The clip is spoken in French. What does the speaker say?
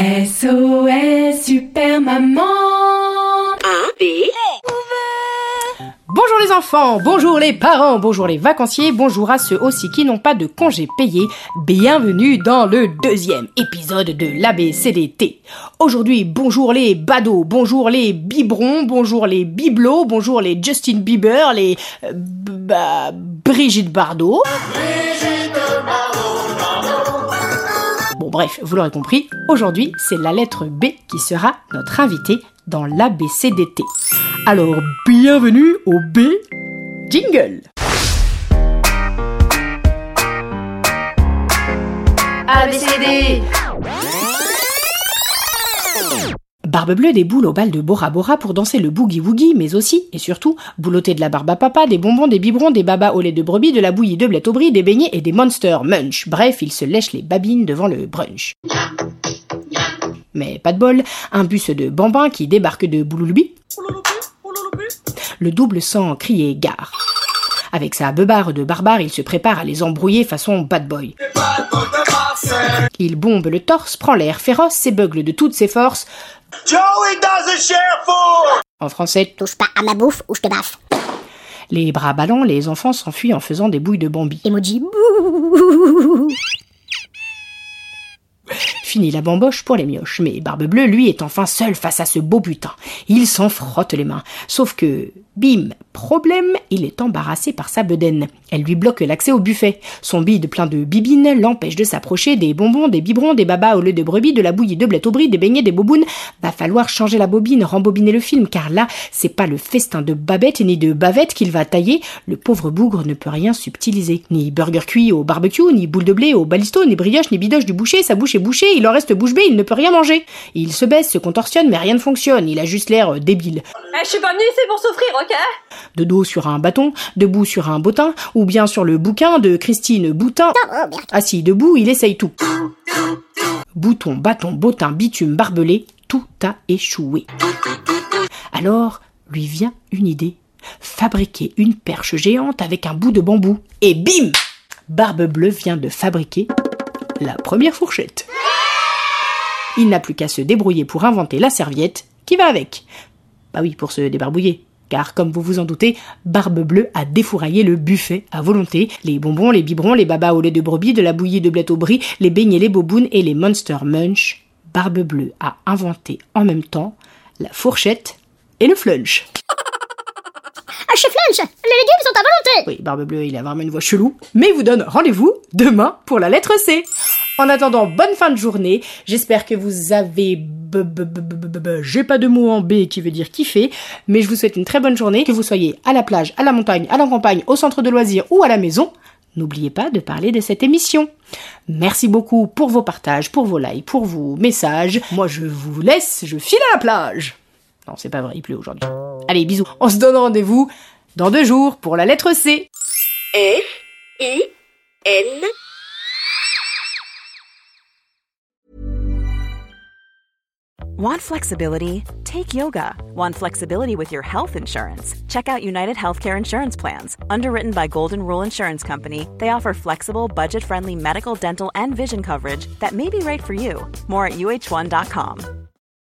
SOS Super Maman. Bonjour les enfants, bonjour les parents, bonjour les vacanciers, bonjour à ceux aussi qui n'ont pas de congés payés. Bienvenue dans le 2e épisode de l'ABCDT. Aujourd'hui, bonjour les badauds, bonjour les biberons, bonjour les bibelots, bonjour les Justin Bieber, les... Brigitte Bardot. Brigitte Bardot. Bon bref, vous l'aurez compris, aujourd'hui c'est la lettre B qui sera notre invitée dans l'ABCDT. Alors, bienvenue au B Jingle. ABCD. Barbe Bleue déboule au bal de Bora Bora pour danser le Boogie Woogie, mais aussi, et surtout, boulotter de la barbe à papa, des bonbons, des biberons, des babas au lait de brebis, de la bouillie de blé au brie, des beignets et des Monster Munch. Bref, il se lèche les babines devant le brunch. Mais pas de bol, un bus de bambins qui débarque de Bouloulbi. Le double sans crier gare. Avec sa beubare de barbare, il se prépare à les embrouiller façon bad boy. Il bombe le torse, prend l'air féroce, s'ébugle de toutes ses forces. Joey doesn't share food. En français, touche pas à ma bouffe ou je te baffe. Les bras ballants, les enfants s'enfuient en faisant des bouilles de Bambi. Emoji. Fini la bamboche pour les mioches, mais Barbe Bleue, lui, est enfin seul face à ce beau butin. Il s'en frotte les mains, sauf que, bim, problème, il est embarrassé par sa bedaine. Elle lui bloque l'accès au buffet. Son bide plein de bibines l'empêche de s'approcher des bonbons, des biberons, des babas au lait de brebis, de la bouillie de blé au brie, des beignets, des bobounes. Va falloir changer la bobine, rembobiner le film, car là, c'est pas le festin de babette ni de bavette qu'il va tailler. Le pauvre bougre ne peut rien subtiliser. Ni burger cuit au barbecue, ni boule de blé au balisto, ni brioche, ni bidoche du boucher, sa bouche est bouchée. Il en reste bouche bée, il ne peut rien manger. Il se baisse, se contorsionne, mais rien ne fonctionne. Il a juste l'air débile. Je suis pas venue ici pour souffrir, ok ? De dos sur un bâton, debout sur un bottin, ou bien sur le bouquin de Christine Boutin. Assis debout, il essaye tout. Bouton, bâton, bottin, bitume, barbelé, tout a échoué. Alors, lui vient une idée. Fabriquer une perche géante avec un bout de bambou. Et bim ! Barbe Bleue vient de fabriquer la première fourchette. Il n'a plus qu'à se débrouiller pour inventer la serviette qui va avec. Bah oui, pour se débarbouiller. Car, comme vous vous en doutez, Barbe Bleue a défouraillé le buffet à volonté. Les bonbons, les biberons, les babas au lait de brebis, de la bouillie de blé au brie, les beignets, les bobounes et les Monster Munch. Barbe Bleue a inventé en même temps la fourchette et le flunch. Ah, chez Flunch, les légumes sont à volonté. Oui, Barbe Bleue, il a vraiment une voix chelou. Mais il vous donne rendez-vous demain pour la lettre C. En attendant, bonne fin de journée. J'espère que vous avez... J'ai pas de mot en B qui veut dire kiffer, mais je vous souhaite une très bonne journée, que vous soyez à la plage, à la montagne, à la campagne, au centre de loisirs ou à la maison. N'oubliez pas de parler de cette émission. Merci beaucoup pour vos partages, pour vos likes, pour vos messages. Moi, je vous laisse, je file à la plage. Non, c'est pas vrai, il pleut aujourd'hui. Allez, bisous. On se donne rendez-vous dans 2 jours pour la lettre C. F-I-N. Want flexibility? Take yoga. Want flexibility with your health insurance? Check out United Healthcare Insurance Plans. Underwritten by Golden Rule Insurance Company, they offer flexible, budget-friendly medical, dental, and vision coverage that may be right for you. More at uh1.com.